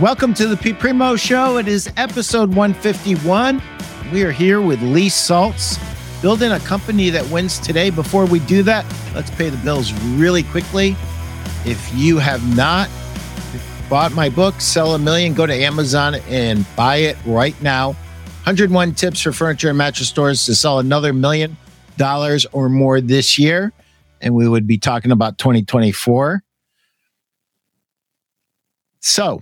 Welcome to the P Primo Show. It is episode 151. We are here with Lee Salz, building a company that wins today. Before we do that, let's pay the bills really quickly. If you have not bought my book, Sell a Million, go to Amazon and buy it right now. 101 tips for furniture and mattress stores to sell another $1 million or more this year. And we would be talking about 2024. So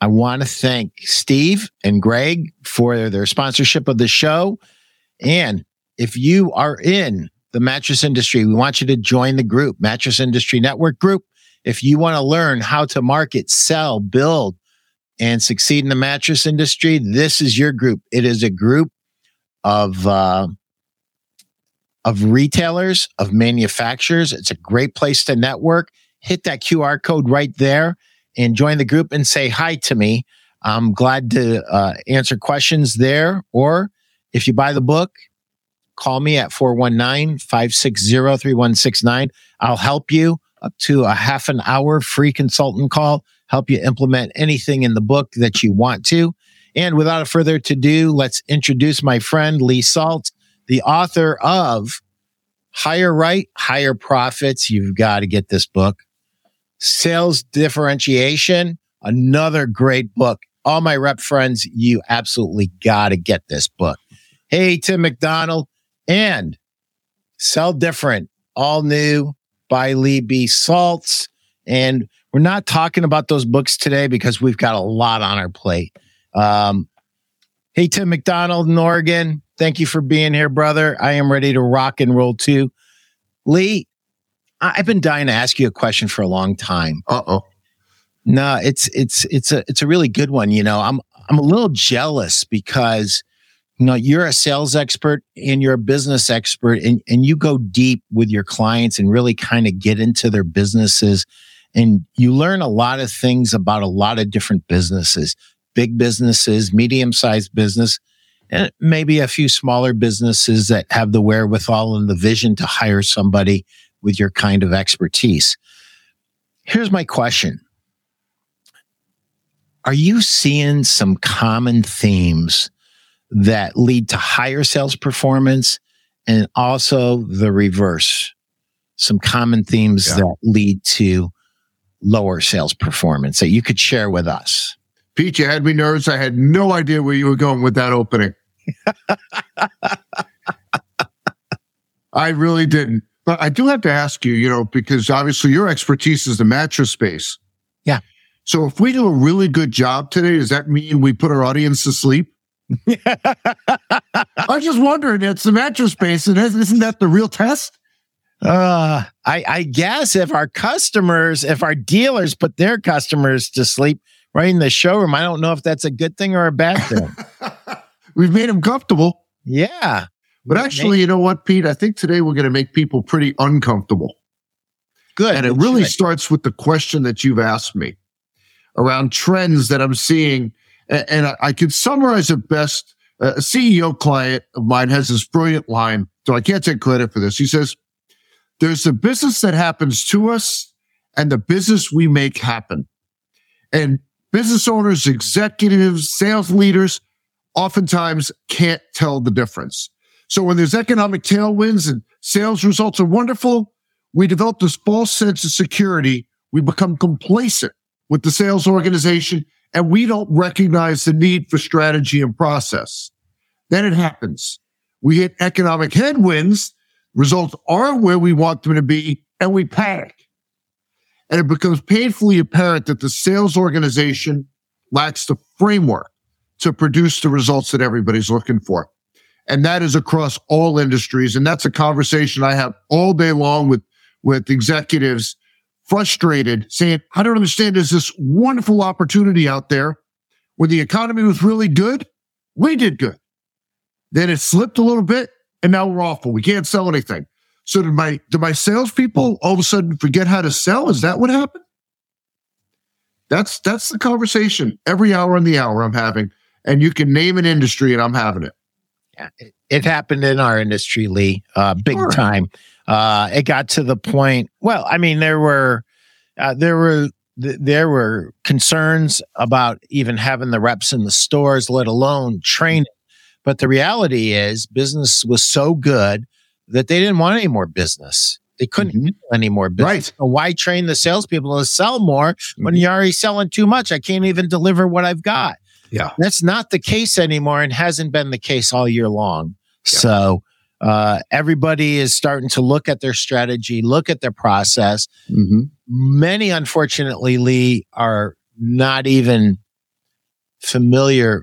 I want to thank Steve and Greg for their sponsorship of the show. And if you are in the mattress industry, we want you to join the group, Mattress Industry Network Group. If you want to learn how to market, sell, build, and succeed in the mattress industry, this is your group. It is a group of retailers, of manufacturers. It's a great place to network. Hit that QR code right there and join the group and say hi to me. I'm glad to answer questions there. Or if you buy the book, call me at 419-560-3169. I'll help you up to a half an hour free consultant call, help you implement anything in the book that you want to. And without further ado, let's introduce my friend Lee Salz, the author of Hire Right, Higher Profits. You've got to get this book. Sales Differentiation, another great book. All my rep friends, you absolutely got to get this book. Hey, Tim McDonald, and Sell Different, all new by Lee B. Salz. And we're not talking about those books today because we've got a lot on our plate. Hey, Tim McDonald in Oregon, thank you for being here, brother. I am ready to rock and roll too. Lee, I've been dying to ask you a question for a long time. No, it's a really good one. You know, I'm a little jealous because, you know, you're a sales expert and you're a business expert, and you go deep with your clients and really kind of get into their businesses, and you learn a lot of things about a lot of different businesses, big businesses, medium-sized business, and maybe a few smaller businesses that have the wherewithal and the vision to hire somebody with your kind of expertise. Here's my question. Are you seeing some common themes that lead to higher sales performance and also the reverse? Some common themes that lead to lower sales performance that you could share with us? Pete, you had me nervous. I had no idea where you were going with that opening. I really didn't. But I do have to ask you, you know, because obviously your expertise is the mattress space. Yeah. So if we do a really good job today, does that mean we put our audience to sleep? I'm just wondering, it's the mattress space, and isn't that the real test? I guess if our dealers put their customers to sleep right in the showroom, I don't know if that's a good thing or a bad thing. We've made them comfortable. Yeah. But actually, you know what, Pete? I think today we're going to make people pretty uncomfortable. Good. And it really starts with the question that you've asked me around trends that I'm seeing. And I could summarize it best. A CEO client of mine has this brilliant line, so I can't take credit for this. He says, there's the business that happens to us and the business we make happen. And business owners, executives, sales leaders oftentimes can't tell the difference. So when there's economic tailwinds and sales results are wonderful, we develop this false sense of security. We become complacent with the sales organization, and we don't recognize the need for strategy and process. Then it happens. We hit economic headwinds. Results aren't where we want them to be, and we panic. And it becomes painfully apparent that the sales organization lacks the framework to produce the results that everybody's looking for. And that is across all industries. And that's a conversation I have all day long with executives frustrated, saying, I don't understand. There's this wonderful opportunity out there. When the economy was really good, we did good. Then it slipped a little bit, and now we're awful. We can't sell anything. So did my salespeople all of a sudden forget how to sell? Is that what happened? That's the conversation every hour on the hour I'm having. And you can name an industry, and I'm having it. Yeah, it happened in our industry, Lee, big time. It got to the point. Well, I mean, there were there were concerns about even having the reps in the stores, let alone training. But the reality is business was so good that they didn't want any more business. They couldn't handle any more business. Right. So why train the salespeople to sell more when you're already selling too much? I can't even deliver what I've got. Yeah, that's not the case anymore and hasn't been the case all year long. Yeah. So everybody is starting to look at their strategy, look at their process. Mm-hmm. Many, unfortunately, Lee, are not even familiar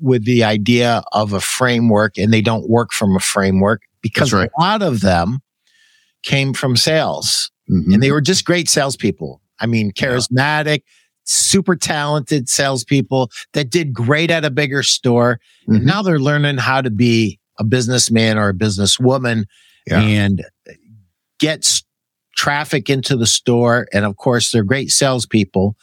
with the idea of a framework, and they don't work from a framework because a lot of them came from sales, and they were just great salespeople. I mean, charismatic, super talented salespeople that did great at a bigger store. And now they're learning how to be a businessman or a businesswoman and get traffic into the store. And of course, they're great salespeople.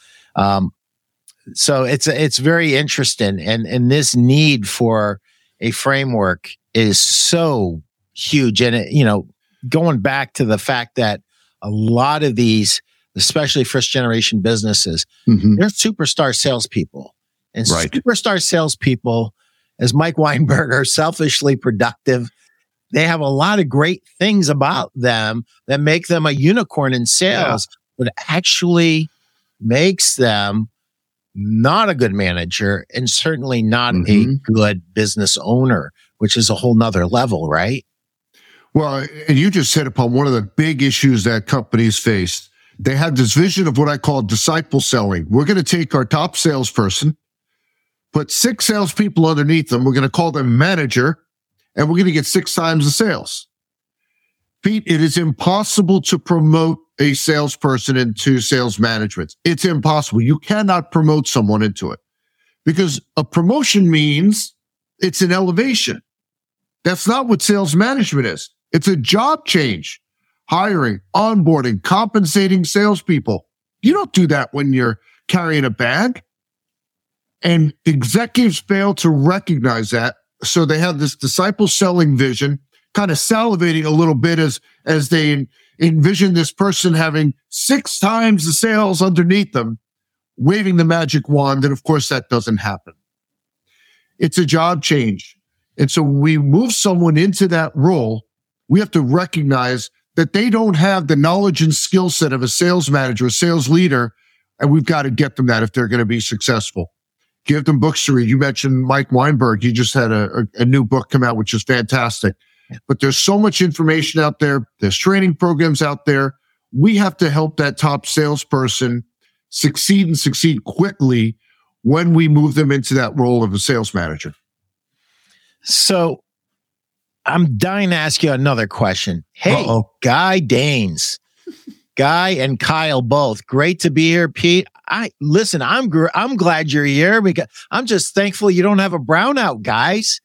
So it's very interesting. And this need for a framework is so huge. And it, you know, going back to the fact that a lot of these, especially first generation businesses, they're superstar salespeople. And superstar salespeople, as Mike Weinberg, are selfishly productive. They have a lot of great things about them that make them a unicorn in sales, but actually makes them not a good manager and certainly not a good business owner, which is a whole nother level, right? Well, and you just hit upon one of the big issues that companies face. They have this vision of what I call disciple selling. We're going to take our top salesperson, put six salespeople underneath them. We're going to call them manager, and we're going to get six times the sales. Pete, it is impossible to promote a salesperson into sales management. It's impossible. You cannot promote someone into it because a promotion means it's an elevation. That's not what sales management is. It's a job change, hiring, onboarding, compensating salespeople. You don't do that when you're carrying a bag. And executives fail to recognize that. So they have this disciple selling vision, kind of salivating a little bit as they envision this person having six times the sales underneath them, waving the magic wand. And of course, that doesn't happen. It's a job change. And so when we move someone into that role, we have to recognize that they don't have the knowledge and skill set of a sales manager, a sales leader. And we've got to get them that if they're going to be successful. Give them books to read. You mentioned Mike Weinberg. He just had a new book come out, which is fantastic. But there's so much information out there. There's training programs out there. We have to help that top salesperson succeed and succeed quickly when we move them into that role of a sales manager. So I'm dying to ask you another question. Hey, Guy Danes. Guy and Kyle both. Great to be here, Pete. I'm glad you're here because I'm just thankful you don't have a brownout, guys.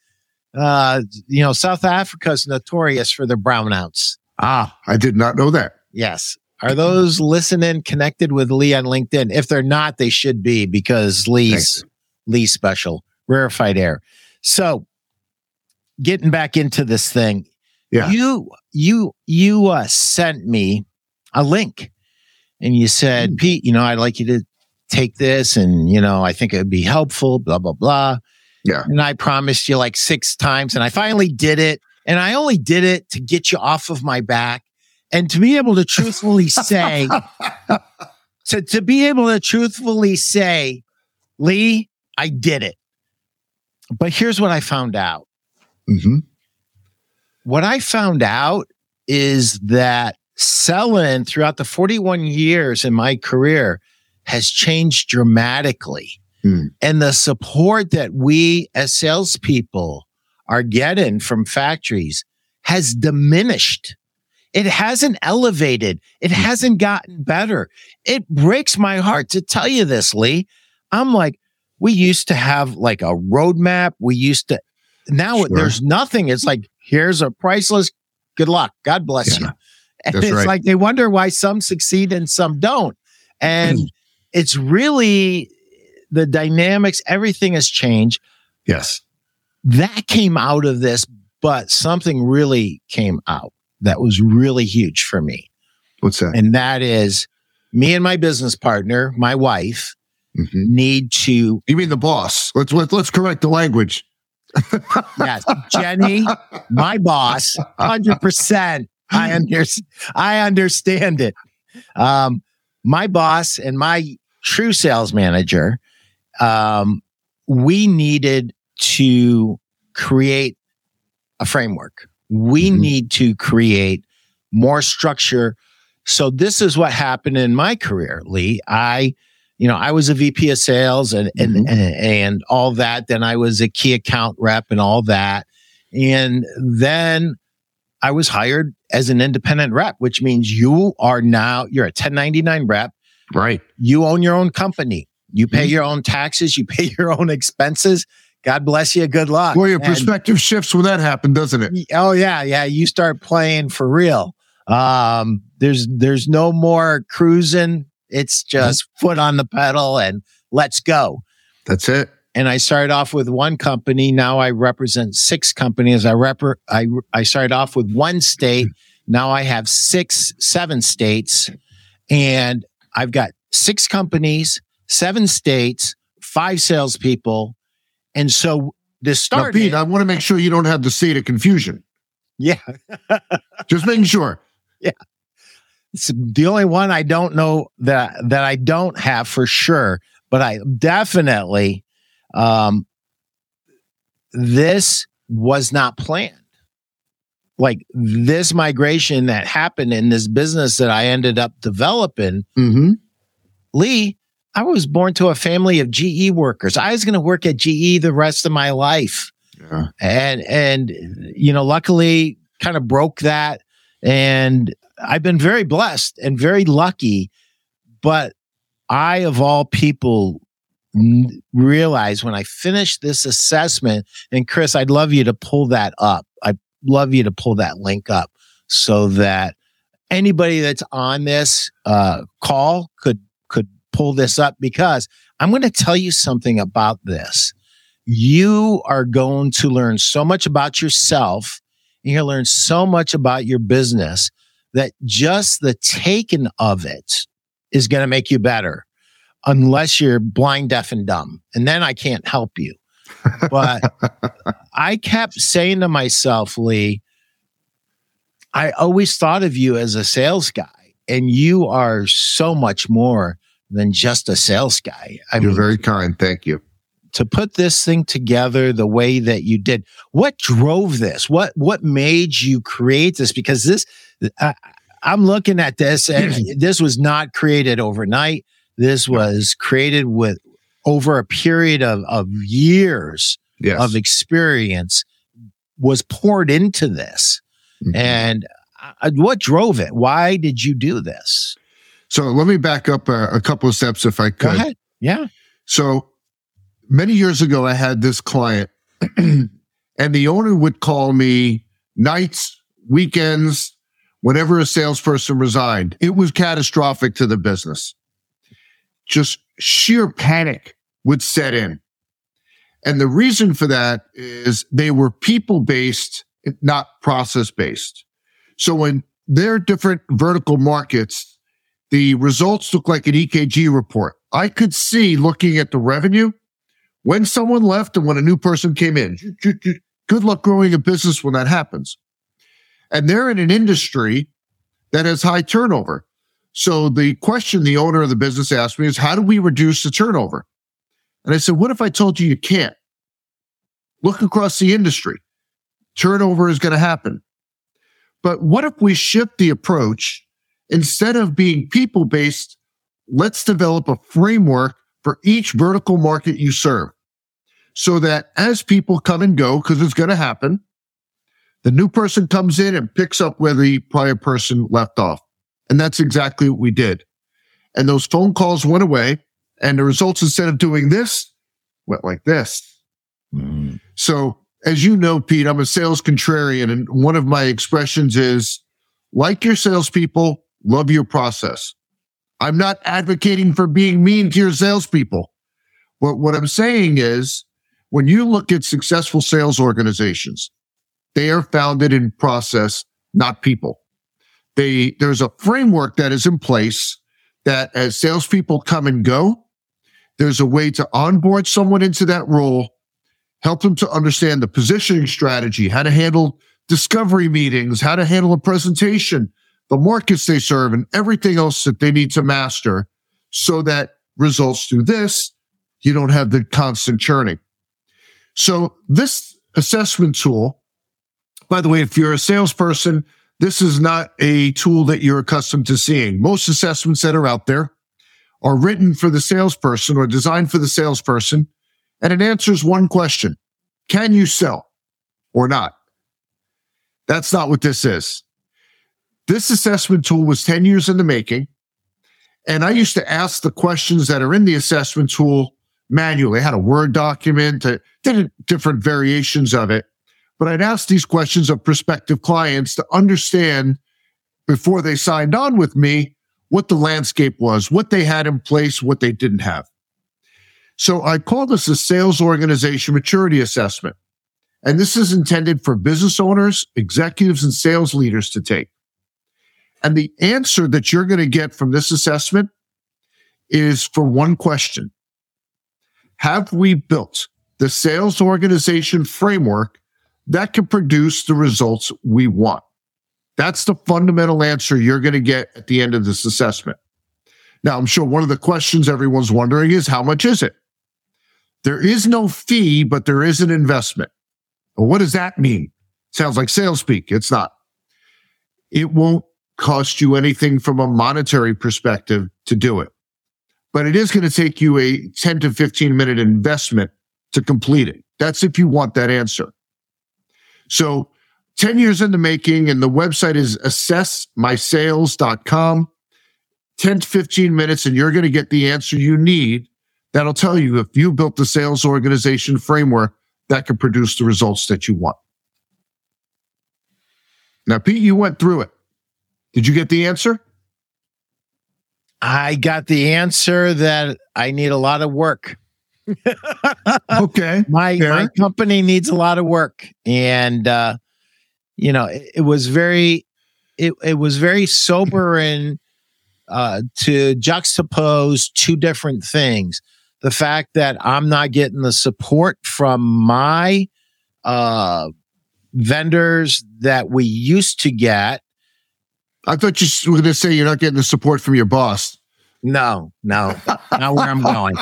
You know, South Africa's notorious for their brownouts. Ah, I did not know that. Yes. Are those listening connected with Lee on LinkedIn? If they're not, they should be because Lee's special, rarefied air. So, getting back into this thing, you sent me a link and you said, Pete, you know, I'd like you to take this and, you know, I think it would be helpful, blah, blah, blah. Yeah. And I promised you like six times and I finally did it. And I only did it to get you off of my back and to be able to truthfully say, Lee, I did it. But here's what I found out. Mm-hmm. What I found out is that selling throughout the 41 years in my career has changed dramatically. And the support that we as salespeople are getting from factories has diminished. It hasn't elevated. It hasn't gotten better. It breaks my heart to tell you this, Lee. I'm like, we used to have like a roadmap. Now there's nothing. It's like, here's a price list. Good luck. God bless you. And it's like they wonder why some succeed and some don't. And it's really the dynamics, everything has changed. Yes. That came out of this, but something really came out that was really huge for me. What's that? And that is me and my business partner, my wife, need to... You mean the boss? Let's correct the language. Yes, Jenny, my boss, 100%. I understand it. My boss and my true sales manager, we needed to create a framework. We need to create more structure. So this is what happened in my career, Lee. I was a VP of sales and all that. Then I was a key account rep and all that. And then I was hired as an independent rep, which means you're a 1099 rep. Right. You own your own company. You pay your own taxes. You pay your own expenses. God bless you. Good luck. Well, your perspective shifts when that happens, doesn't it? Oh, yeah. Yeah. You start playing for real. There's no more cruising. It's just foot on the pedal and let's go. That's it. And I started off with one company. Now I represent six companies. I started off with one state. Now I have 7 states, and I've got 6 companies, 7 states, 5 salespeople. And so this started. Now, Pete, I want to make sure you don't have the state of confusion. Yeah. Just making sure. Yeah. It's the only one I don't know that I don't have for sure, but I definitely, this was not planned. Like this migration that happened in this business that I ended up developing, Lee, I was born to a family of GE workers. I was going to work at GE the rest of my life. Yeah. And luckily kind of broke that. And I've been very blessed and very lucky, but I, of all people, realized when I finished this assessment, and Chris, I'd love you to pull that up. I'd love you to pull that link up so that anybody that's on this call could pull this up, because I'm going to tell you something about this. You are going to learn so much about yourself, and you'll learn so much about your business that just the taking of it is going to make you better, unless you're blind, deaf, and dumb. And then I can't help you. But I kept saying to myself, Lee, I always thought of you as a sales guy, and you are so much more than just a sales guy. You're very kind. Thank you. To put this thing together the way that you did, what drove this? What made you create this? Because this, I'm looking at this, and this was not created overnight. This was created with over a period of years of experience was poured into this. And what drove it? Why did you do this? So let me back up a couple of steps if I could. Go ahead. Yeah. So many years ago, I had this client, and the owner would call me nights, weekends, whenever a salesperson resigned. It was catastrophic to the business. Just sheer panic would set in. And the reason for that is they were people-based, not process-based. So in their different vertical markets, the results look like an EKG report. I could see, looking at the revenue, when someone left and when a new person came in. Good luck growing a business when that happens. And they're in an industry that has high turnover. So the question the owner of the business asked me is, how do we reduce the turnover? And I said, what if I told you can't? Look across the industry. Turnover is going to happen. But what if we shift the approach? Instead of being people-based, let's develop a framework for each vertical market you serve, so that as people come and go, because it's going to happen, the new person comes in and picks up where the prior person left off. And that's exactly what we did. And those phone calls went away, and the results, instead of doing this, went like this. So as you know, Pete, I'm a sales contrarian, and one of my expressions is, like your salespeople, love your process. I'm not advocating for being mean to your salespeople. But what I'm saying is, when you look at successful sales organizations, they are founded in process, not people. There's a framework that is in place that as salespeople come and go, there's a way to onboard someone into that role, help them to understand the positioning strategy, how to handle discovery meetings, how to handle a presentation, the markets they serve, and everything else that they need to master so that results do this, you don't have the constant churning. So this assessment tool, by the way, if you're a salesperson, this is not a tool that you're accustomed to seeing. Most assessments that are out there are written for the salesperson or designed for the salesperson, and it answers one question. Can you sell or not? That's not what this is. This assessment tool was 10 years in the making, and I used to ask the questions that are in the assessment tool manually. I had a Word document, I did different variations of it, but I'd ask these questions of prospective clients to understand before they signed on with me what the landscape was, what they had in place, what they didn't have. So I call this a sales organization maturity assessment, and this is intended for business owners, executives, and sales leaders to take. And the answer that you're going to get from this assessment is for one question. Have we built the sales organization framework that can produce the results we want? That's the fundamental answer you're going to get at the end of this assessment. Now, I'm sure one of the questions everyone's wondering is, how much is it? There is no fee, but there is an investment. Well, what does that mean? Sounds like sales speak. It's not. It won't cost you anything from a monetary perspective to do it. But it is going to take you a 10 to 15 minute investment to complete it. That's if you want that answer. So 10 years in the making, and the website is assessmysales.com. 10 to 15 minutes, and you're going to get the answer you need. That'll tell you if you built the sales organization framework that can produce the results that you want. Now, Pete, you went through it. Did you get the answer? I got the answer that I need a lot of work. Okay. My company needs a lot of work. And, it was very sobering to juxtapose two different things. The fact that I'm not getting the support from my vendors that we used to get. I thought you were going to say you're not getting the support from your boss. No, not where I'm going.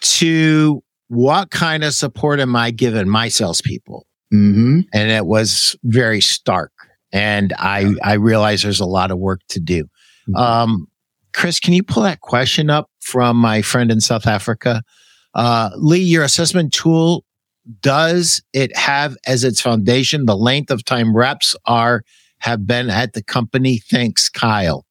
To what kind of support am I giving my salespeople? Mm-hmm. And it was very stark. And I realize there's a lot of work to do. Mm-hmm. Chris, can you pull that question up from my friend in South Africa? Lee, your assessment tool, does it have as its foundation the length of time reps have been at the company? Thanks, Kyle.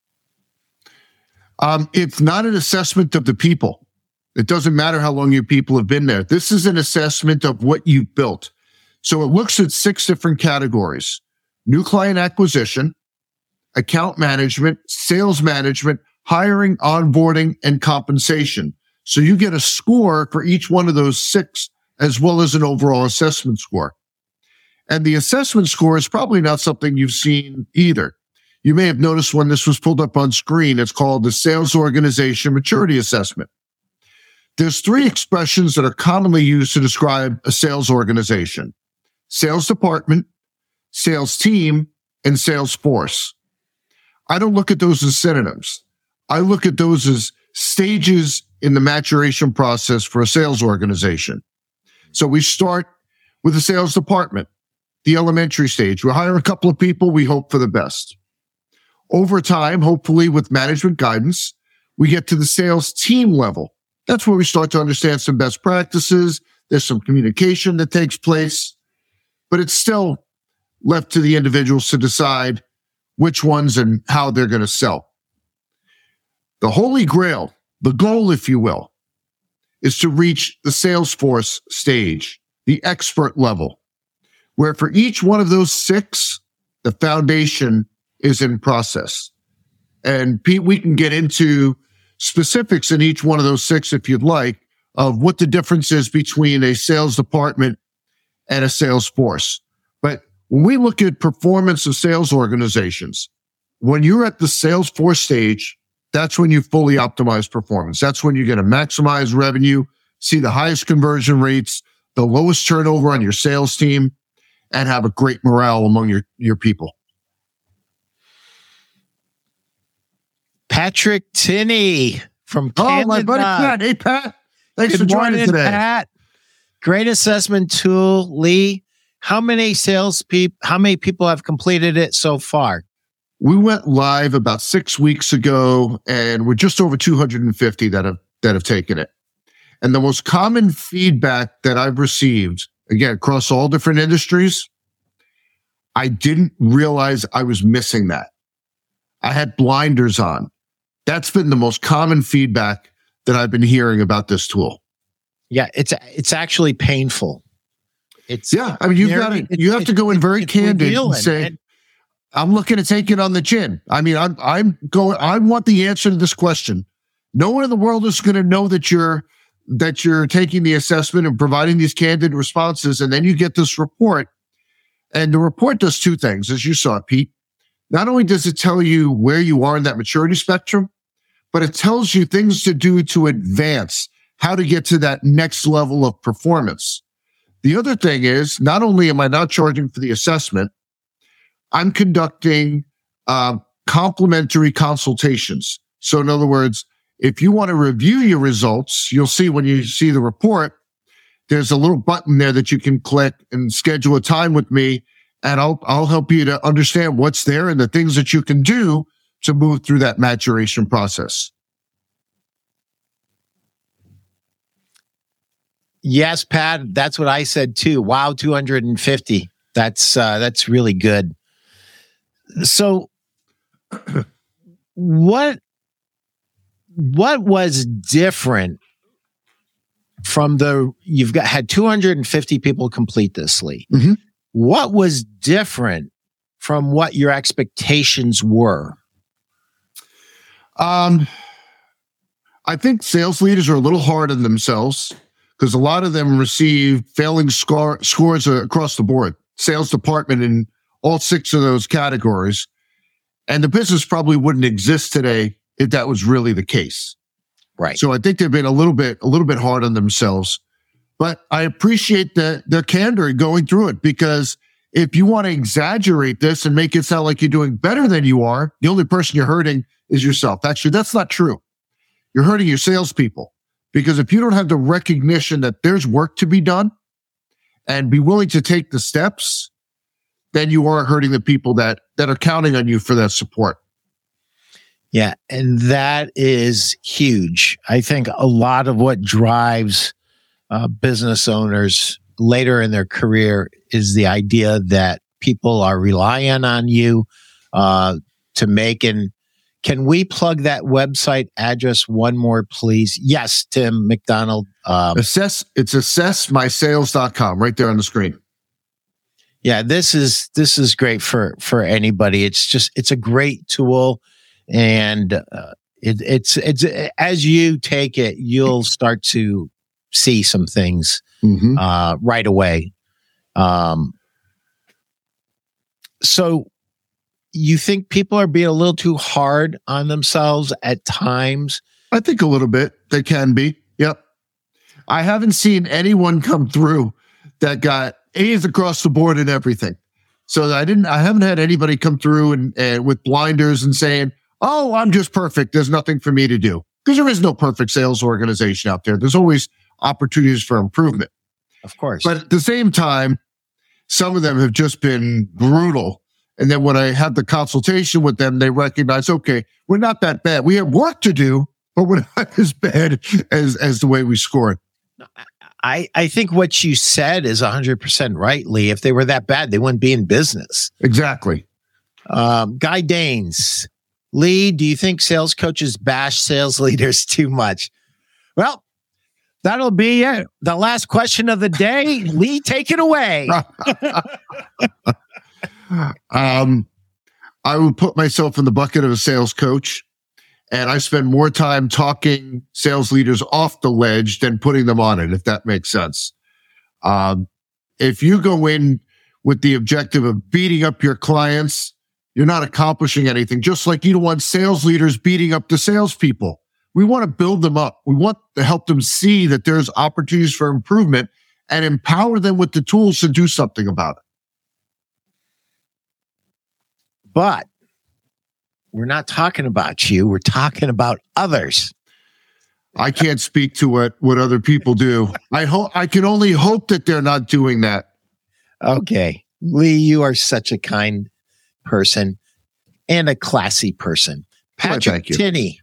It's not an assessment of the people. It doesn't matter how long your people have been there. This is an assessment of what you've built. So it looks at 6 different categories: new client acquisition, account management, sales management, hiring, onboarding, and compensation. So you get a score for each one of those 6, as well as an overall assessment score. And the assessment score is probably not something you've seen either. You may have noticed when this was pulled up on screen, it's called the Sales Organization Maturity Assessment. There's 3 expressions that are commonly used to describe a sales organization: sales department, sales team, and sales force. I don't look at those as synonyms. I look at those as stages in the maturation process for a sales organization. So we start with the sales department, the elementary stage. We hire a couple of people. We hope for the best. Over time, hopefully with management guidance, we get to the sales team level. That's where we start to understand some best practices. There's some communication that takes place, but it's still left to the individuals to decide which ones and how they're going to sell. The holy grail, the goal, if you will, is to reach the sales force stage, the expert level, where for each one of those 6, the foundation is in process. And Pete, we can get into specifics in each one of those 6, if you'd like, of what the difference is between a sales department and a sales force. But when we look at performance of sales organizations, When you're at the sales force stage, that's when you fully optimize performance. That's when you're going to maximize revenue, see the highest conversion rates, the lowest turnover on your sales team, and have a great morale among your people. Patrick Tinney from Canada. Oh, my buddy Pat. Hey, Pat. Thanks for joining today. Pat. Great assessment tool, Lee. How many people have completed it so far? We went live about 6 weeks ago, and we're just over 250 that have taken it. And the most common feedback that I've received, again, across all different industries, I didn't realize I was missing that. I had blinders on. That's been the most common feedback that I've been hearing about this tool. Yeah, it's actually painful. You have to go in very candid and say, I'm looking to take it on the chin. I mean, I want the answer to this question. No one in the world is going to know that you're taking the assessment and providing these candid responses. And then you get this report, and the report does two things, as you saw, Pete. Not only does it tell you where you are in that maturity spectrum, but it tells you things to do to advance, how to get to that next level of performance. The other thing is, not only am I not charging for the assessment, I'm conducting complimentary consultations. So in other words, if you want to review your results, you'll see when you see the report, there's a little button there that you can click and schedule a time with me, and I'll help you to understand what's there and the things that you can do to move through that maturation process. Yes, Pat, that's what I said too. Wow, 250. That's really good. So what was different from had 250 people complete this, Lee? Mm-hmm. What was different from what your expectations were? I think sales leaders are a little hard on themselves because a lot of them receive failing scores across the board, sales department in all six of those categories. And the business probably wouldn't exist today if that was really the case. Right. So I think they've been a little bit hard on themselves. But I appreciate their candor going through it, because if you want to exaggerate this and make it sound like you're doing better than you are, the only person you're hurting is yourself. Actually, that's not true. You're hurting your salespeople, because if you don't have the recognition that there's work to be done and be willing to take the steps, then you are hurting the people that are counting on you for that support. Yeah, and that is huge. I think a lot of what drives business owners later in their career is the idea that people are relying on you to make. And can we plug that website address one more, please? Yes, Tim McDonald. It's assessmysales.com right there on the screen. Yeah, this is great for anybody. It's a great tool, and it's as you take it, you'll start to see some things right away. So you think people are being a little too hard on themselves at times? I think a little bit. They can be. Yep. I haven't seen anyone come through that got A's across the board in everything. So I haven't had anybody come through and with blinders and saying, oh, I'm just perfect. There's nothing for me to do. Because there is no perfect sales organization out there. There's always opportunities for improvement. Of course. But at the same time, some of them have just been brutal. And then when I had the consultation with them, they recognized, okay, we're not that bad. We have work to do, but we're not as bad as the way we scored. I think what you said is 100% right, Lee. If they were that bad, they wouldn't be in business. Exactly. Guy Danes. Lee, do you think sales coaches bash sales leaders too much? Well, that'll be it. The last question of the day. Lee, take it away. I would put myself in the bucket of a sales coach, and I spend more time talking sales leaders off the ledge than putting them on it, if that makes sense. If you go in with the objective of beating up your clients, You're not accomplishing anything. Just like you don't want sales leaders beating up the salespeople. We want to build them up. We want to help them see that there's opportunities for improvement and empower them with the tools to do something about it. But we're not talking about you. We're talking about others. I can't speak to what other people do. I can only hope that they're not doing that. Okay. Lee, you are such a kind person and a classy person. Patrick Tinney.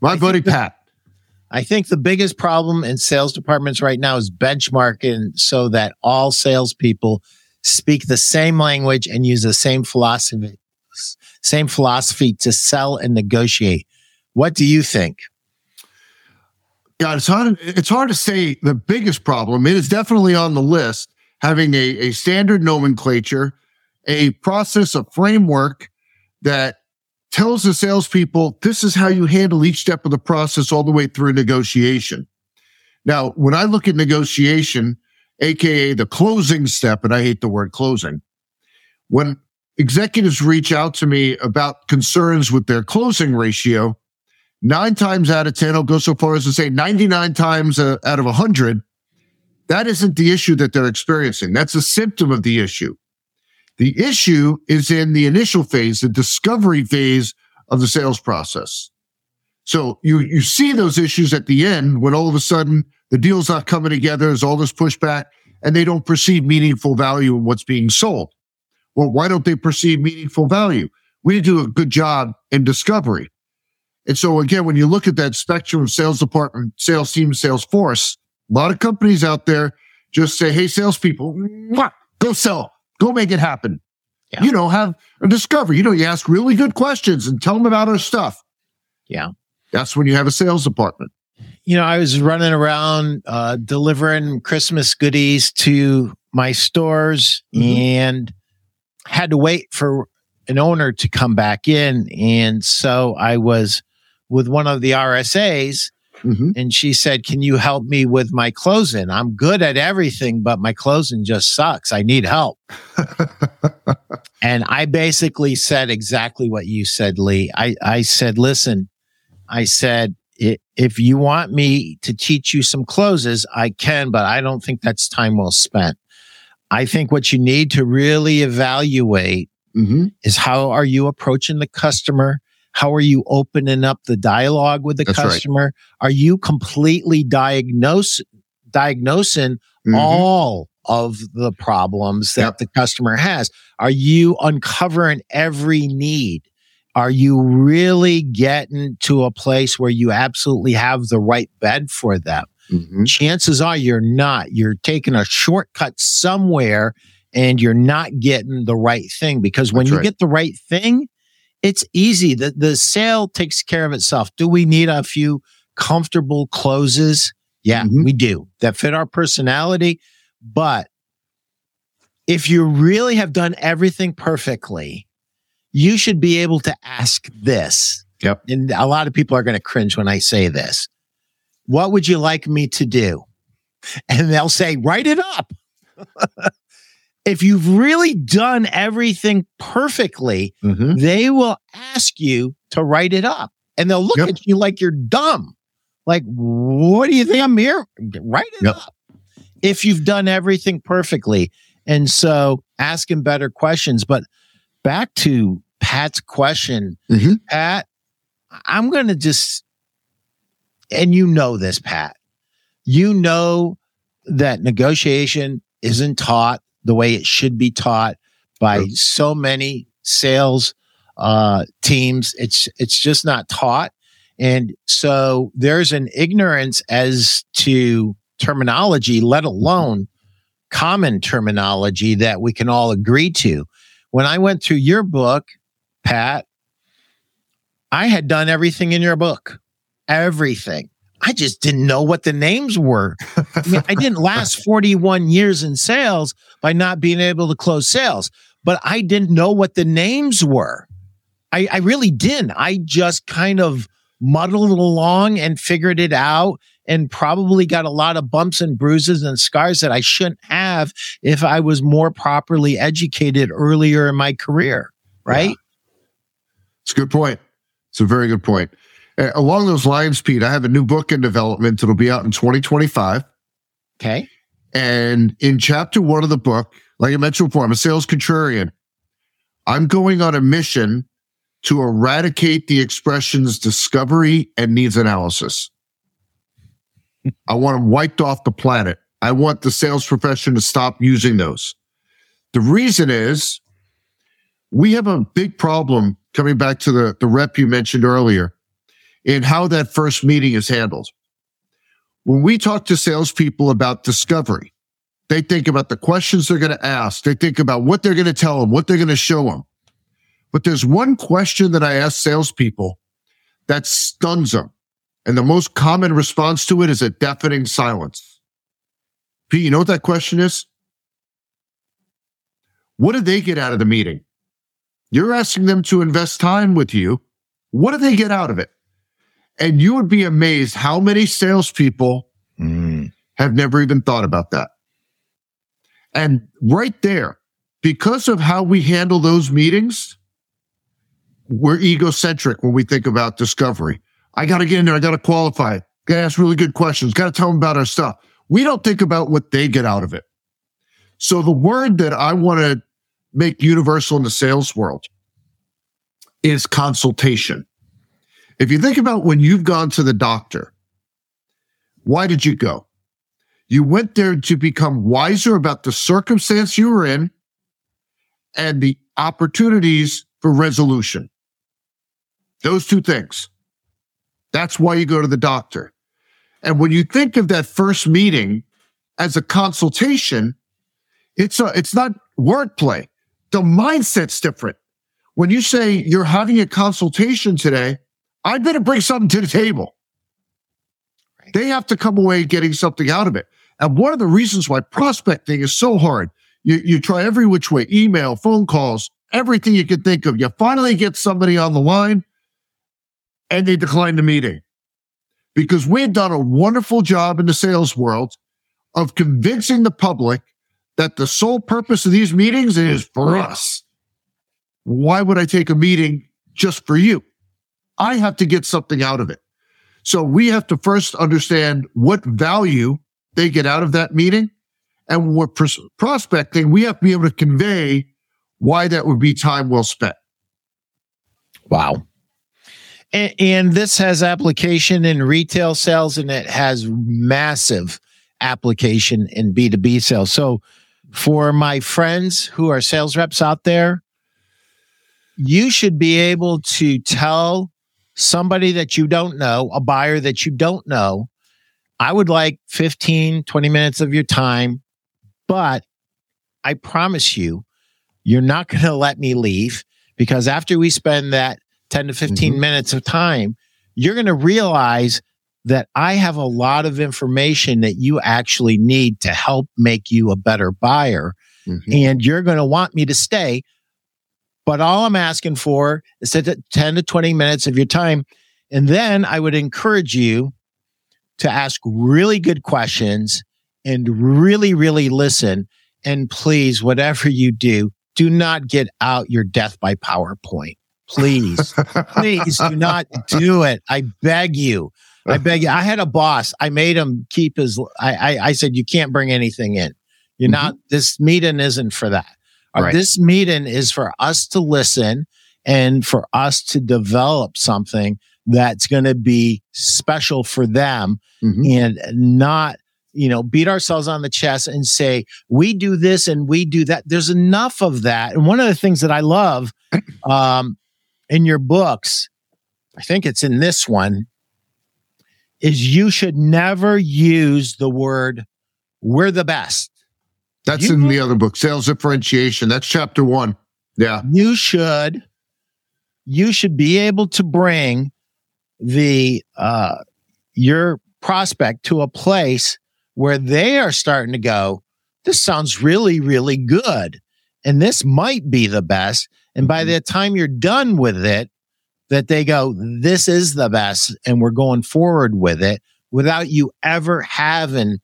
My buddy Pat. I think the biggest problem in sales departments right now is benchmarking so that all salespeople speak the same language and use the same philosophy to sell and negotiate. What do you think? Yeah, it's hard to say the biggest problem. It is definitely on the list, having a standard nomenclature, a process, a framework that tells the salespeople, this is how you handle each step of the process all the way through negotiation. Now, when I look at negotiation, AKA the closing step, and I hate the word closing, when executives reach out to me about concerns with their closing ratio, 9 times out of 10, I'll go so far as to say 99 times out of 100, that isn't the issue that they're experiencing. That's a symptom of the issue. The issue is in the initial phase, the discovery phase of the sales process. So you see those issues at the end when all of a sudden the deal's not coming together, there's all this pushback, and they don't perceive meaningful value in what's being sold. Well, why don't they perceive meaningful value? We didn't do a good job in discovery. And so again, when you look at that spectrum of sales department, sales team, sales force, a lot of companies out there just say, hey, salespeople, go sell. Go make it happen. Yeah. You know, have a discovery. You know, you ask really good questions and tell them about our stuff. Yeah. That's when you have a sales department. You know, I was running around delivering Christmas goodies to my stores and had to wait for an owner to come back in. And so I was with one of the RSAs and she said, can you help me with my closing? I'm good at everything, but my closing just sucks. I need help. And I basically said exactly what you said, Lee. I said, listen, if you want me to teach you some closes, I can, but I don't think that's time well spent. I think what you need to really evaluate is how are you approaching the customer? How are you opening up the dialogue with the customer? Right. Are you completely diagnosing all of the problems that the customer has? Are you uncovering every need? Are you really getting to a place where you absolutely have the right bed for them? Chances are you're not. You're taking a shortcut somewhere and you're not getting the right thing. Because when you get the right thing, it's easy. The sale takes care of itself. Do we need a few comfortable closes? Yeah, we do. That fit our personality. But if you really have done everything perfectly, you should be able to ask this. Yep. And a lot of people are going to cringe when I say this. What would you like me to do? And they'll say, write it up. If you've really done everything perfectly, they will ask you to write it up. And they'll look at you like you're dumb. Like, what do you think I'm here? Write it up. If you've done everything perfectly. And so asking better questions. But back to Pat's question, Pat, I'm going to just, and you know this, Pat, you know that negotiation isn't taught the way it should be taught by so many sales teams. It's just not taught. And so there's an ignorance as to terminology, let alone common terminology that we can all agree to. When I went through your book, Pat, I had done everything in your book. Everything. I just didn't know what the names were. I mean, I didn't last 41 years in sales by not being able to close sales, but I didn't know what the names were. I really didn't. I just kind of muddled along and figured it out and probably got a lot of bumps and bruises and scars that I shouldn't have if I was more properly educated earlier in my career. right? Yeah. It's a good point. It's a very good point. Along those lines, Pete, I have a new book in development that'll be out in 2025. Okay. And in chapter one of the book, like I mentioned before, I'm a sales contrarian. I'm going on a mission to eradicate the expressions discovery and needs analysis. I want them wiped off the planet. I want the sales profession to stop using those. The reason is we have a big problem, coming back to the rep you mentioned earlier, in how that first meeting is handled. When we talk to salespeople about discovery, they think about the questions they're going to ask. They think about what they're going to tell them, what they're going to show them. But there's one question that I ask salespeople that stuns them. And the most common response to it is a deafening silence. Pete, you know what that question is? What do they get out of the meeting? You're asking them to invest time with you. What do they get out of it? And you would be amazed how many salespeople have never even thought about that. And right there, because of how we handle those meetings, we're egocentric when we think about discovery. I got to get in there. I got to qualify. Got to ask really good questions. Got to tell them about our stuff. We don't think about what they get out of it. So the word that I want to make universal in the sales world is consultation. If you think about when you've gone to the doctor, why did you go? You went there to become wiser about the circumstance you were in and the opportunities for resolution. Those two things. That's why you go to the doctor. And when you think of that first meeting as a consultation, it's not wordplay. The mindset's different. When you say you're having a consultation today, I better bring something to the table. Right. They have to come away getting something out of it. And one of the reasons why prospecting is so hard, you try every which way, email, phone calls, everything you can think of. You finally get somebody on the line, and they decline the meeting. Because we've done a wonderful job in the sales world of convincing the public that the sole purpose of these meetings is for us. Why would I take a meeting just for you? I have to get something out of it. So we have to first understand what value they get out of that meeting. And when we're prospecting, we have to be able to convey why that would be time well spent. Wow. And this has application in retail sales, and it has massive application in B2B sales. So for my friends who are sales reps out there, you should be able to tell somebody that you don't know, a buyer that you don't know, I would like 15, 20 minutes of your time, but I promise you, you're not going to let me leave, because after we spend that 10 to 15 minutes of time, you're going to realize that I have a lot of information that you actually need to help make you a better buyer. And you're going to want me to stay. But all I'm asking for is 10 to 20 minutes of your time. And then I would encourage you to ask really good questions and really, really listen. And please, whatever you do, do not get out your death by PowerPoint. Please, please do not do it. I beg you. I beg you. I had a boss. I made him keep his, I said, you can't bring anything in. You're not, this meeting isn't for that. Right. This meeting is for us to listen and for us to develop something that's going to be special for them and not, you know, beat ourselves on the chest and say, we do this and we do that. There's enough of that. And one of the things that I love, in your books, I think it's in this one, is you should never use the word, we're the best. That's in the other book, Sales Differentiation. That's chapter one. Yeah. You should be able to bring your prospect to a place where they are starting to go, this sounds really, really good. And this might be the best. And by the time you're done with it, that they go, this is the best, and we're going forward with it, without you ever having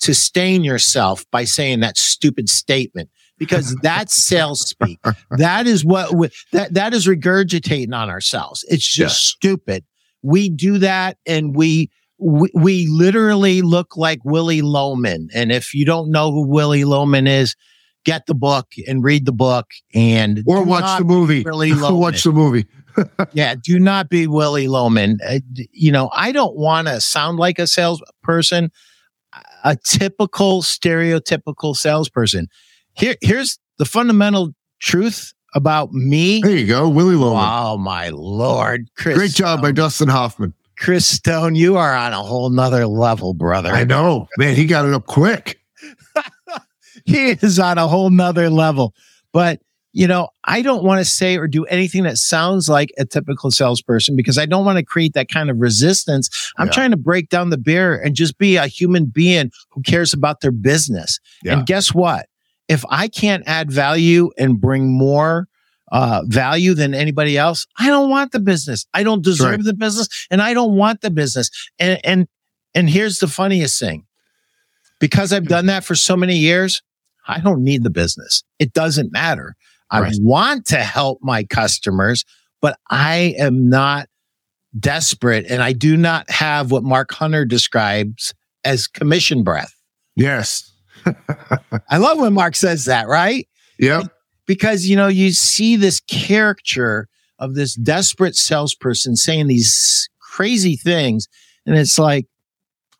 to stain yourself by saying that stupid statement. because that's sales speak. That is what that is regurgitating on ourselves. It's just stupid. We do that, and we literally look like Willy Loman. And if you don't know who Willy Loman is, get the book and read the book, and or watch the movie. Watch the movie. Yeah, do not be Willy Loman. You know, I don't want to sound like a salesperson, a typical stereotypical salesperson. Here's the fundamental truth about me. There you go, Willy Loman. Oh my Lord, Chris! Great job by Dustin Hoffman. Chris Stone, you are on a whole nother level, brother. I know, man. He got it up quick. He is on a whole nother level. But, you know, I don't want to say or do anything that sounds like a typical salesperson because I don't want to create that kind of resistance. I'm trying to break down the barrier and just be a human being who cares about their business. Yeah. And guess what? If I can't add value and bring more value than anybody else, I don't want the business. I don't deserve the business, and I don't want the business. And here's the funniest thing. Because I've done that for so many years, I don't need the business. It doesn't matter. I want to help my customers, but I am not desperate, and I do not have what Mark Hunter describes as commission breath. Yes. I love when Mark says that, right? Yeah. Because, you know, you see this caricature of this desperate salesperson saying these crazy things, and it's like,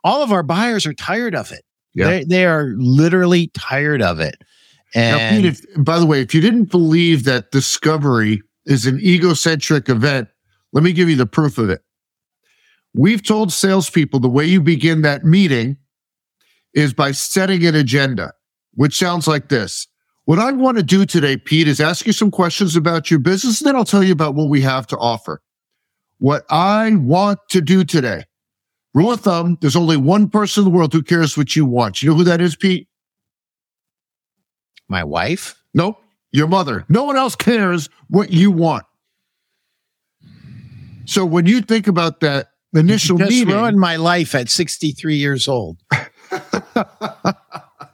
all of our buyers are tired of it. Yep. They are literally tired of it. And now, Pete, by the way, if you didn't believe that discovery is an egocentric event, let me give you the proof of it. We've told salespeople the way you begin that meeting is by setting an agenda, which sounds like this. What I want to do today, Pete, is ask you some questions about your business, and then I'll tell you about what we have to offer. What I want to do today. Rule of thumb, there's only one person in the world who cares what you want. You know who that is, Pete? My wife? Nope. Your mother. No one else cares what you want. So when you think about that initial meeting... You just ruined my life at 63 years old.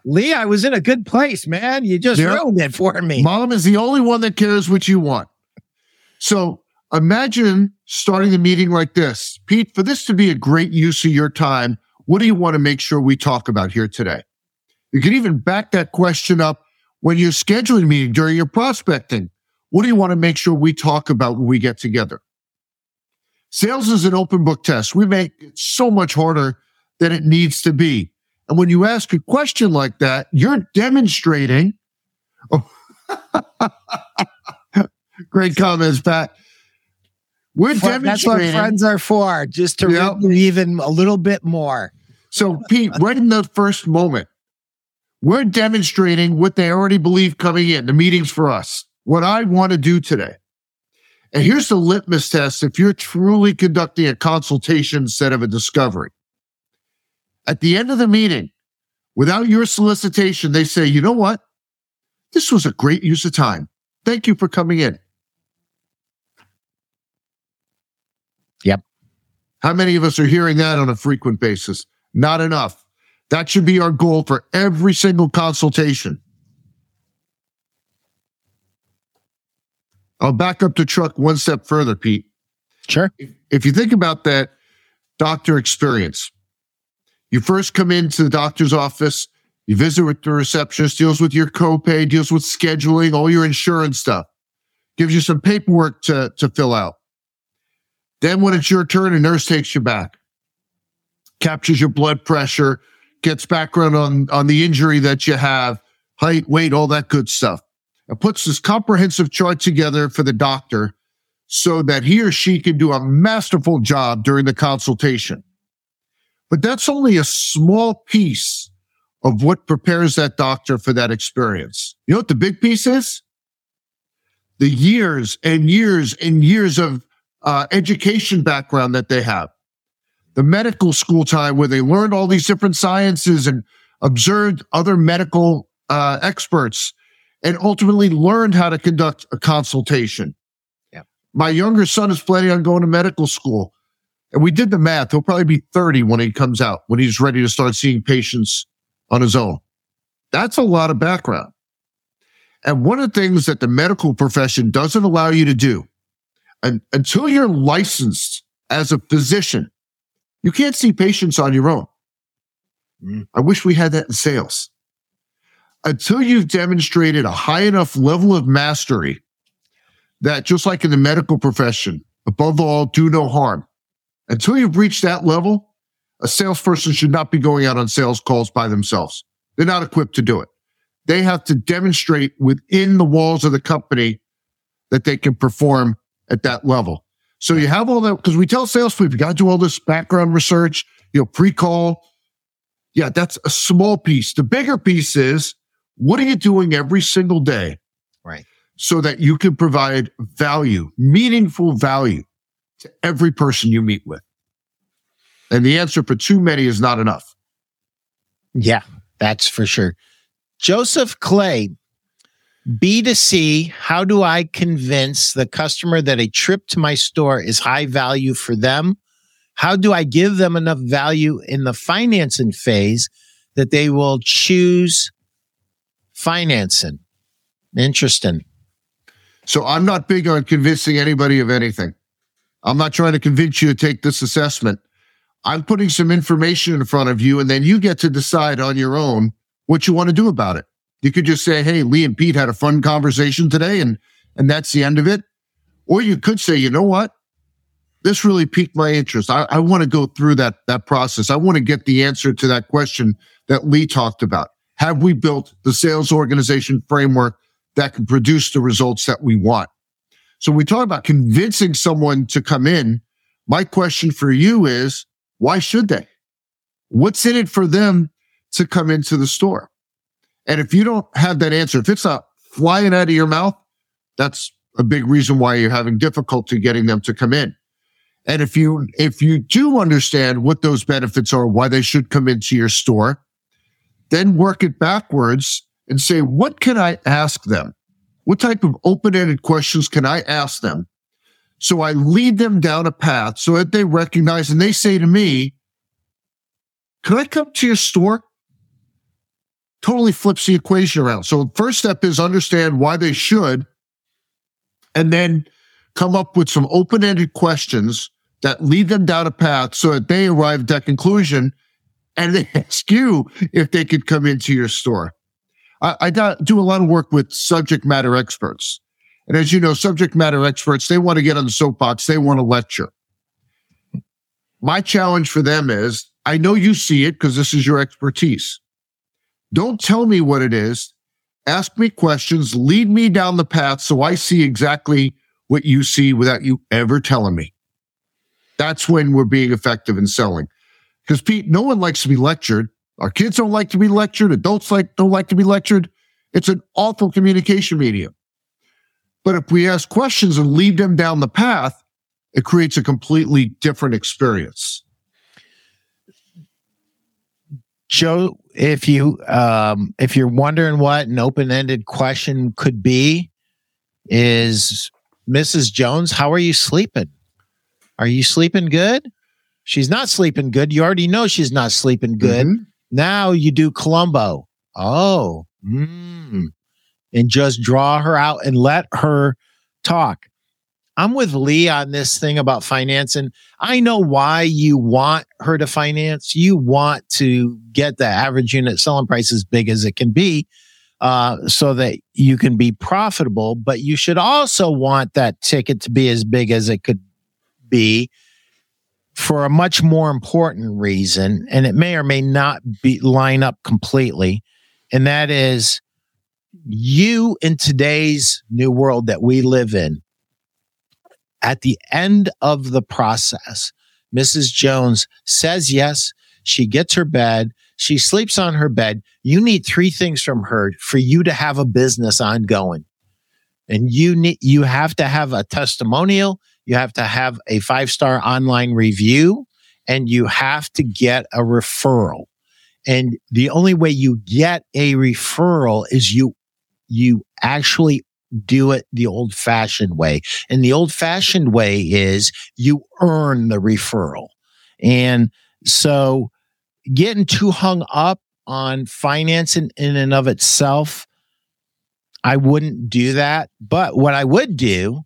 Lee, I was in a good place, man. You just ruined it for me. Mom is the only one that cares what you want. So... imagine starting the meeting like this. Pete, for this to be a great use of your time, what do you want to make sure we talk about here today? You can even back that question up when you're scheduling a meeting during your prospecting. What do you want to make sure we talk about when we get together? Sales is an open book test. We make it so much harder than it needs to be. And when you ask a question like that, you're demonstrating... Oh. Great comments, Pat. We're demonstrating. That's what friends are for, just to read even a little bit more. So, Pete, right in the first moment, we're demonstrating what they already believe coming in, the meetings for us, what I want to do today. And here's the litmus test if you're truly conducting a consultation instead of a discovery. At the end of the meeting, without your solicitation, they say, you know what? This was a great use of time. Thank you for coming in. Yep. How many of us are hearing that on a frequent basis? Not enough. That should be our goal for every single consultation. I'll back up the truck one step further, Pete. Sure. If you think about that doctor experience, you first come into the doctor's office, you visit with the receptionist, deals with your copay, deals with scheduling, all your insurance stuff, gives you some paperwork to fill out. Then when it's your turn, a nurse takes you back, captures your blood pressure, gets background on the injury that you have, height, weight, all that good stuff, and puts this comprehensive chart together for the doctor so that he or she can do a masterful job during the consultation. But that's only a small piece of what prepares that doctor for that experience. You know what the big piece is? The years and years and years of education background that they have, the medical school time where they learned all these different sciences and observed other medical experts and ultimately learned how to conduct a consultation. Yeah. My younger son is planning on going to medical school, and we did the math. He'll probably be 30 when he comes out, when he's ready to start seeing patients on his own. That's a lot of background. And one of the things that the medical profession doesn't allow you to do, and until you're licensed as a physician, you can't see patients on your own. I wish we had that in sales. Until you've demonstrated a high enough level of mastery that, just like in the medical profession, above all, do no harm. Until you've reached that level, a salesperson should not be going out on sales calls by themselves. They're not equipped to do it. They have to demonstrate within the walls of the company that they can perform at that level. So you have all that, because we tell sales people, you got to do all this background research, pre-call. Yeah, that's a small piece. The bigger piece is, what are you doing every single day? Right. So that you can provide value, meaningful value to every person you meet with. And the answer for too many is not enough. Yeah, that's for sure. Joseph Clay, B2C, how do I convince the customer that a trip to my store is high value for them? How do I give them enough value in the financing phase that they will choose financing? Interesting. So I'm not big on convincing anybody of anything. I'm not trying to convince you to take this assessment. I'm putting some information in front of you, and then you get to decide on your own what you want to do about it. You could just say, hey, Lee and Pete had a fun conversation today, and that's the end of it. Or you could say, you know what? This really piqued my interest. I want to go through that process. I want to get the answer to that question that Lee talked about. Have we built the sales organization framework that can produce the results that we want? So when we talk about convincing someone to come in, my question for you is, why should they? What's in it for them to come into the store? And if you don't have that answer, if it's not flying out of your mouth, that's a big reason why you're having difficulty getting them to come in. And if you do understand what those benefits are, why they should come into your store, then work it backwards and say, what can I ask them? What type of open-ended questions can I ask them? So I lead them down a path so that they recognize and they say to me, can I come to your store? Totally flips the equation around. So the first step is understand why they should, and then come up with some open-ended questions that lead them down a path so that they arrive at that conclusion and they ask you if they could come into your store. I do a lot of work with subject matter experts. And as you know, subject matter experts, they want to get on the soapbox. They want to lecture. My challenge for them is, I know you see it because this is your expertise. Don't tell me what it is. Ask me questions. Lead me down the path so I see exactly what you see without you ever telling me. That's when we're being effective in selling. Because, Pete, no one likes to be lectured. Our kids don't like to be lectured. Adults don't like to be lectured. It's an awful communication medium. But if we ask questions and lead them down the path, it creates a completely different experience. Joe, if you're wondering what an open-ended question could be, is, Mrs. Jones, how are you sleeping? Are you sleeping good? She's not sleeping good. You already know she's not sleeping good. Mm-hmm. Now you do Columbo. Oh. Mm. And just draw her out and let her talk. I'm with Lee on this thing about financing. I know why you want her to finance. You want to get the average unit selling price as big as it can be. So that you can be profitable, but you should also want that ticket to be as big as it could be for a much more important reason. And it may or may not be line up completely. And that is, you in today's new world that we live in, at the end of the process, Mrs. Jones says yes, she gets her bed, she sleeps on her bed. You need three things from her for you to have a business ongoing. And you have to have a testimonial, you have to have a 5-star online review, and you have to get a referral. And the only way you get a referral is you actually do it the old-fashioned way. And the old-fashioned way is you earn the referral. And so getting too hung up on financing in and of itself, I wouldn't do that. But what I would do,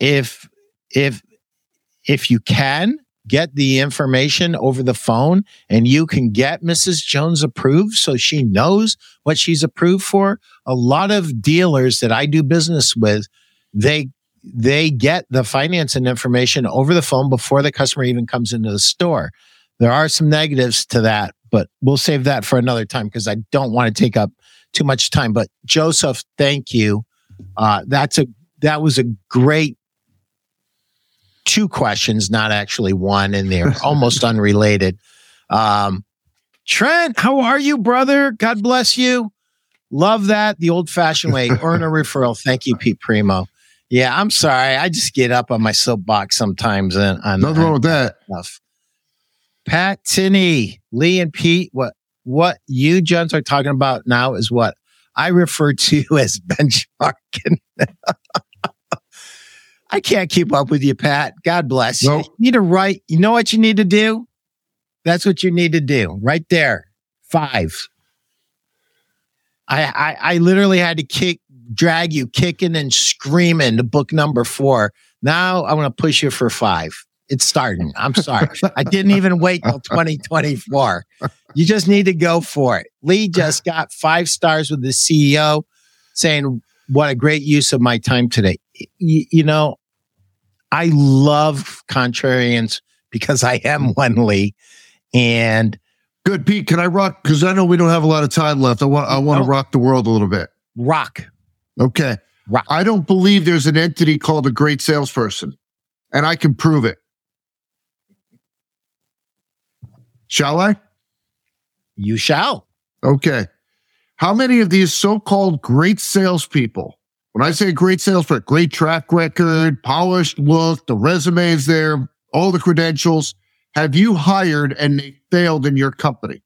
if you can get the information over the phone and you can get Mrs. Jones approved so she knows what she's approved for, a lot of dealers that I do business with, they get the finance and information over the phone before the customer even comes into the store. There are some negatives to that, but we'll save that for another time because I don't want to take up too much time. But Joseph, thank you. That was a great two questions, not actually one in there, almost unrelated. Trent, how are you, brother? God bless you. Love that. The old fashioned way, earn a referral. Thank you, P Primo. Yeah, I'm sorry. I just get up on my soapbox sometimes. Nothing wrong with that. Stuff. Pat Tinney, Lee and Pete, what you gents are talking about now is what I refer to as benchmarking. I can't keep up with you, Pat. God bless you. Nope. You need to write. You know what you need to do? That's what you need to do. Right there. 5. I literally had to drag you kicking and screaming to book number 4. Now I want to push you for 5. It's starting. I'm sorry. I didn't even wait till 2024. You just need to go for it. Lee just got 5 stars with the CEO saying, what a great use of my time today. You know, I love contrarians because I am one, Lee. And good, Pete, can I rock? Because I know we don't have a lot of time left. I want to rock the world a little bit. Rock. Okay. Rock. I don't believe there's an entity called a great salesperson, and I can prove it. Shall I? You shall. Okay. How many of these so-called great salespeople, when I say great salesperson, great track record, polished look, the resumes there, all the credentials, have you hired and they failed in your company?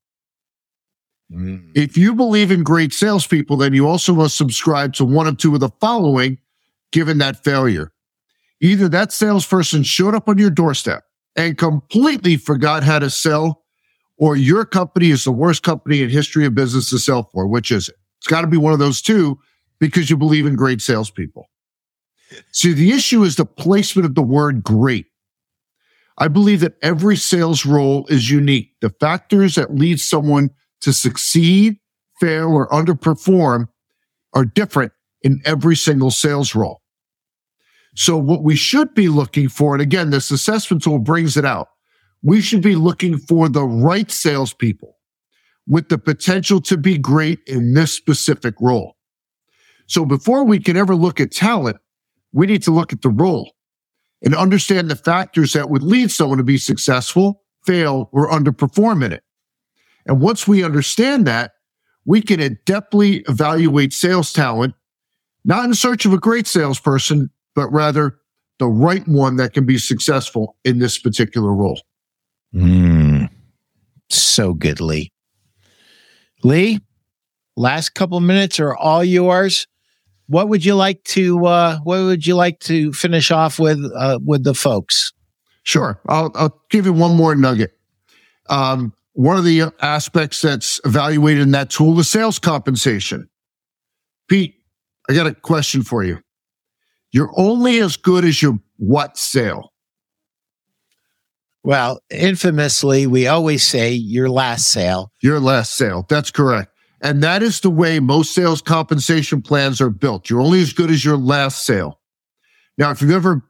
Mm. If you believe in great salespeople, then you also must subscribe to one of two of the following given that failure. Either that salesperson showed up on your doorstep and completely forgot how to sell, or your company is the worst company in history of business to sell for. Which is it? It's got to be one of those two because you believe in great salespeople. See, the issue is the placement of the word great. I believe that every sales role is unique. The factors that lead someone to succeed, fail, or underperform are different in every single sales role. So what we should be looking for, and again, this assessment tool brings it out, we should be looking for the right salespeople with the potential to be great in this specific role. So before we can ever look at talent, we need to look at the role and understand the factors that would lead someone to be successful, fail, or underperform in it. And once we understand that, we can adeptly evaluate sales talent, not in search of a great salesperson, but rather the right one that can be successful in this particular role. So good, Lee. Lee, last couple minutes are all yours. What would you like to? What would you like to finish off with the folks? Sure, I'll give you one more nugget. One of the aspects that's evaluated in that tool is sales compensation. Pete, I got a question for you. You're only as good as your what sale? Well, infamously, we always say your last sale. Your last sale. That's correct. And that is the way most sales compensation plans are built. You're only as good as your last sale. Now, if you've ever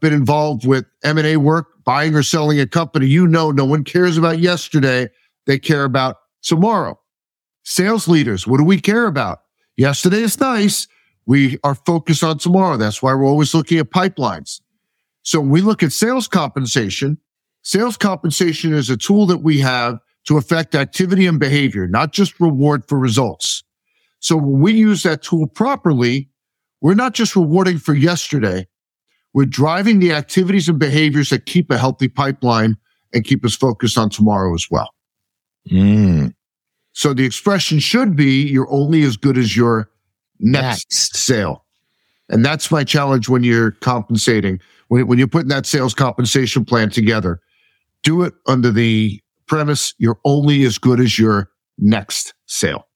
been involved with M&A work, buying or selling a company, you know no one cares about yesterday. They care about tomorrow. Sales leaders, what do we care about? Yesterday is nice. We are focused on tomorrow. That's why we're always looking at pipelines. So we look at sales compensation. Sales compensation is a tool that we have to affect activity and behavior, not just reward for results. So when we use that tool properly, we're not just rewarding for yesterday. We're driving the activities and behaviors that keep a healthy pipeline and keep us focused on tomorrow as well. So the expression should be, you're only as good as your next sale. And that's my challenge when you're compensating, when you're putting that sales compensation plan together. Do it under the premise, you're only as good as your next sale.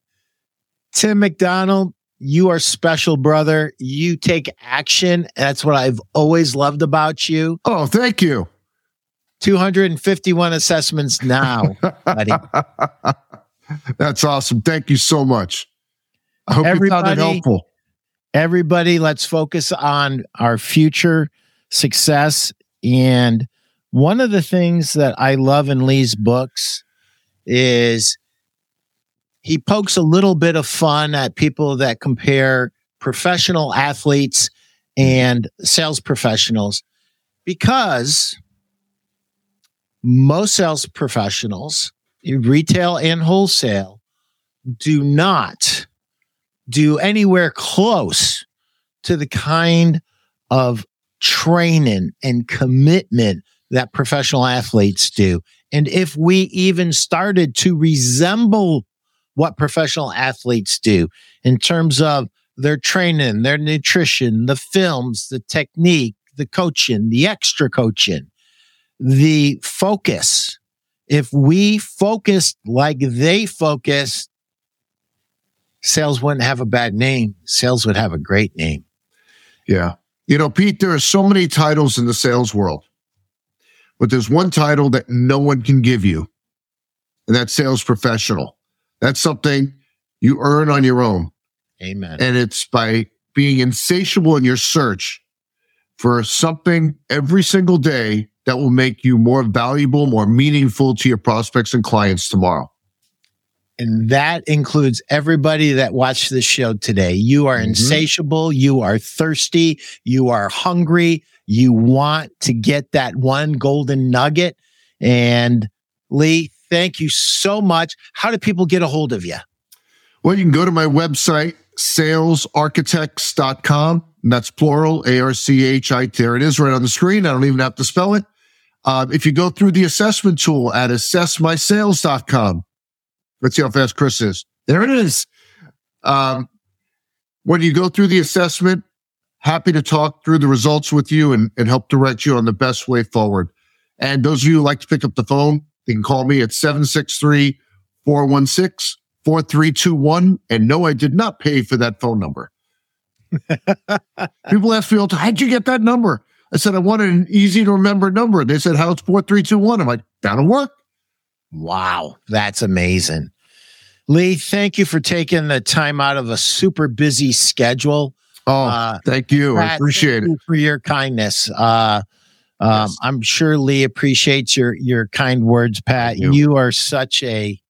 Tim McDonald, You are special, brother. You take action. That's what I've always loved about you. Oh, thank you. 251 assessments now, buddy. That's awesome. Thank you so much. I hope you found it helpful. Everybody, let's focus on our future success. And one of the things that I love in Lee's books is he pokes a little bit of fun at people that compare professional athletes and sales professionals, because most sales professionals, retail and wholesale, do not do anywhere close to the kind of training and commitment that professional athletes do. And if we even started to resemble what professional athletes do in terms of their training, their nutrition, the films, the technique, the coaching, the extra coaching, the focus, if we focused like they focused, sales wouldn't have a bad name. Sales would have a great name. Yeah. You know, Pete, there are so many titles in the sales world, but there's one title that no one can give you, and that's sales professional. That's something you earn on your own. Amen. And it's by being insatiable in your search for something every single day that will make you more valuable, more meaningful to your prospects and clients tomorrow. And that includes everybody that watched this show today. You are insatiable. You are thirsty. You are hungry. You want to get that one golden nugget. And Lee, thank you so much. How do people get a hold of you? Well, you can go to my website, salesarchitects.com. And that's plural, A-R-C-H-I-T. There it is right on the screen. I don't even have to spell it. If you go through the assessment tool at assessmysales.com, let's see how fast Chris is. There it is. When you go through the assessment, happy to talk through the results with you and help direct you on the best way forward. And those of you who like to pick up the phone, you can call me at 763-416-4321. And no, I did not pay for that phone number. People ask me all the time, how'd you get that number? I said, I wanted an easy to remember number. They said, how's 4321? I'm like, that'll work. Wow, that's amazing. Lee, thank you for taking the time out of a super busy schedule. Oh, thank you. Pat, I appreciate it. For your kindness. Yes. I'm sure Lee appreciates your kind words, Pat. You are just such a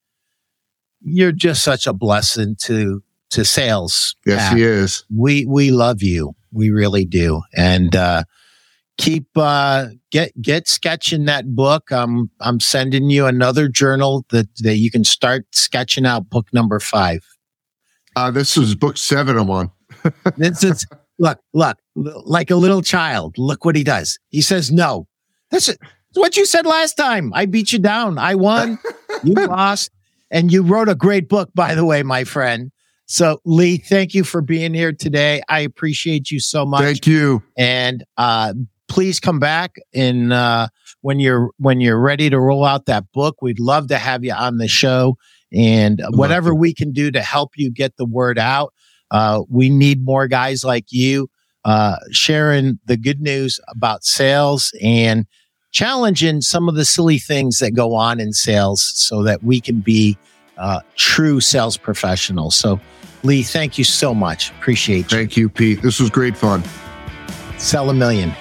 blessing to sales. Yes, Pat. He is. We love you. We really do. And keep get sketching that book. I'm sending you another journal that you can start sketching out book number 5. This is book 7 I'm on. This is Look, like a little child. Look what he does. He says, no, that's what you said last time. I beat you down. I won. You lost. And you wrote a great book, by the way, my friend. So, Lee, thank you for being here today. I appreciate you so much. Thank you. And please come back and when you're ready to roll out that book. We'd love to have you on the show. And whatever we can do to help you get the word out. We need more guys like you sharing the good news about sales and challenging some of the silly things that go on in sales so that we can be true sales professionals. So, Lee, thank you so much. Appreciate you. Thank you, Pete. This was great fun. Sell a million.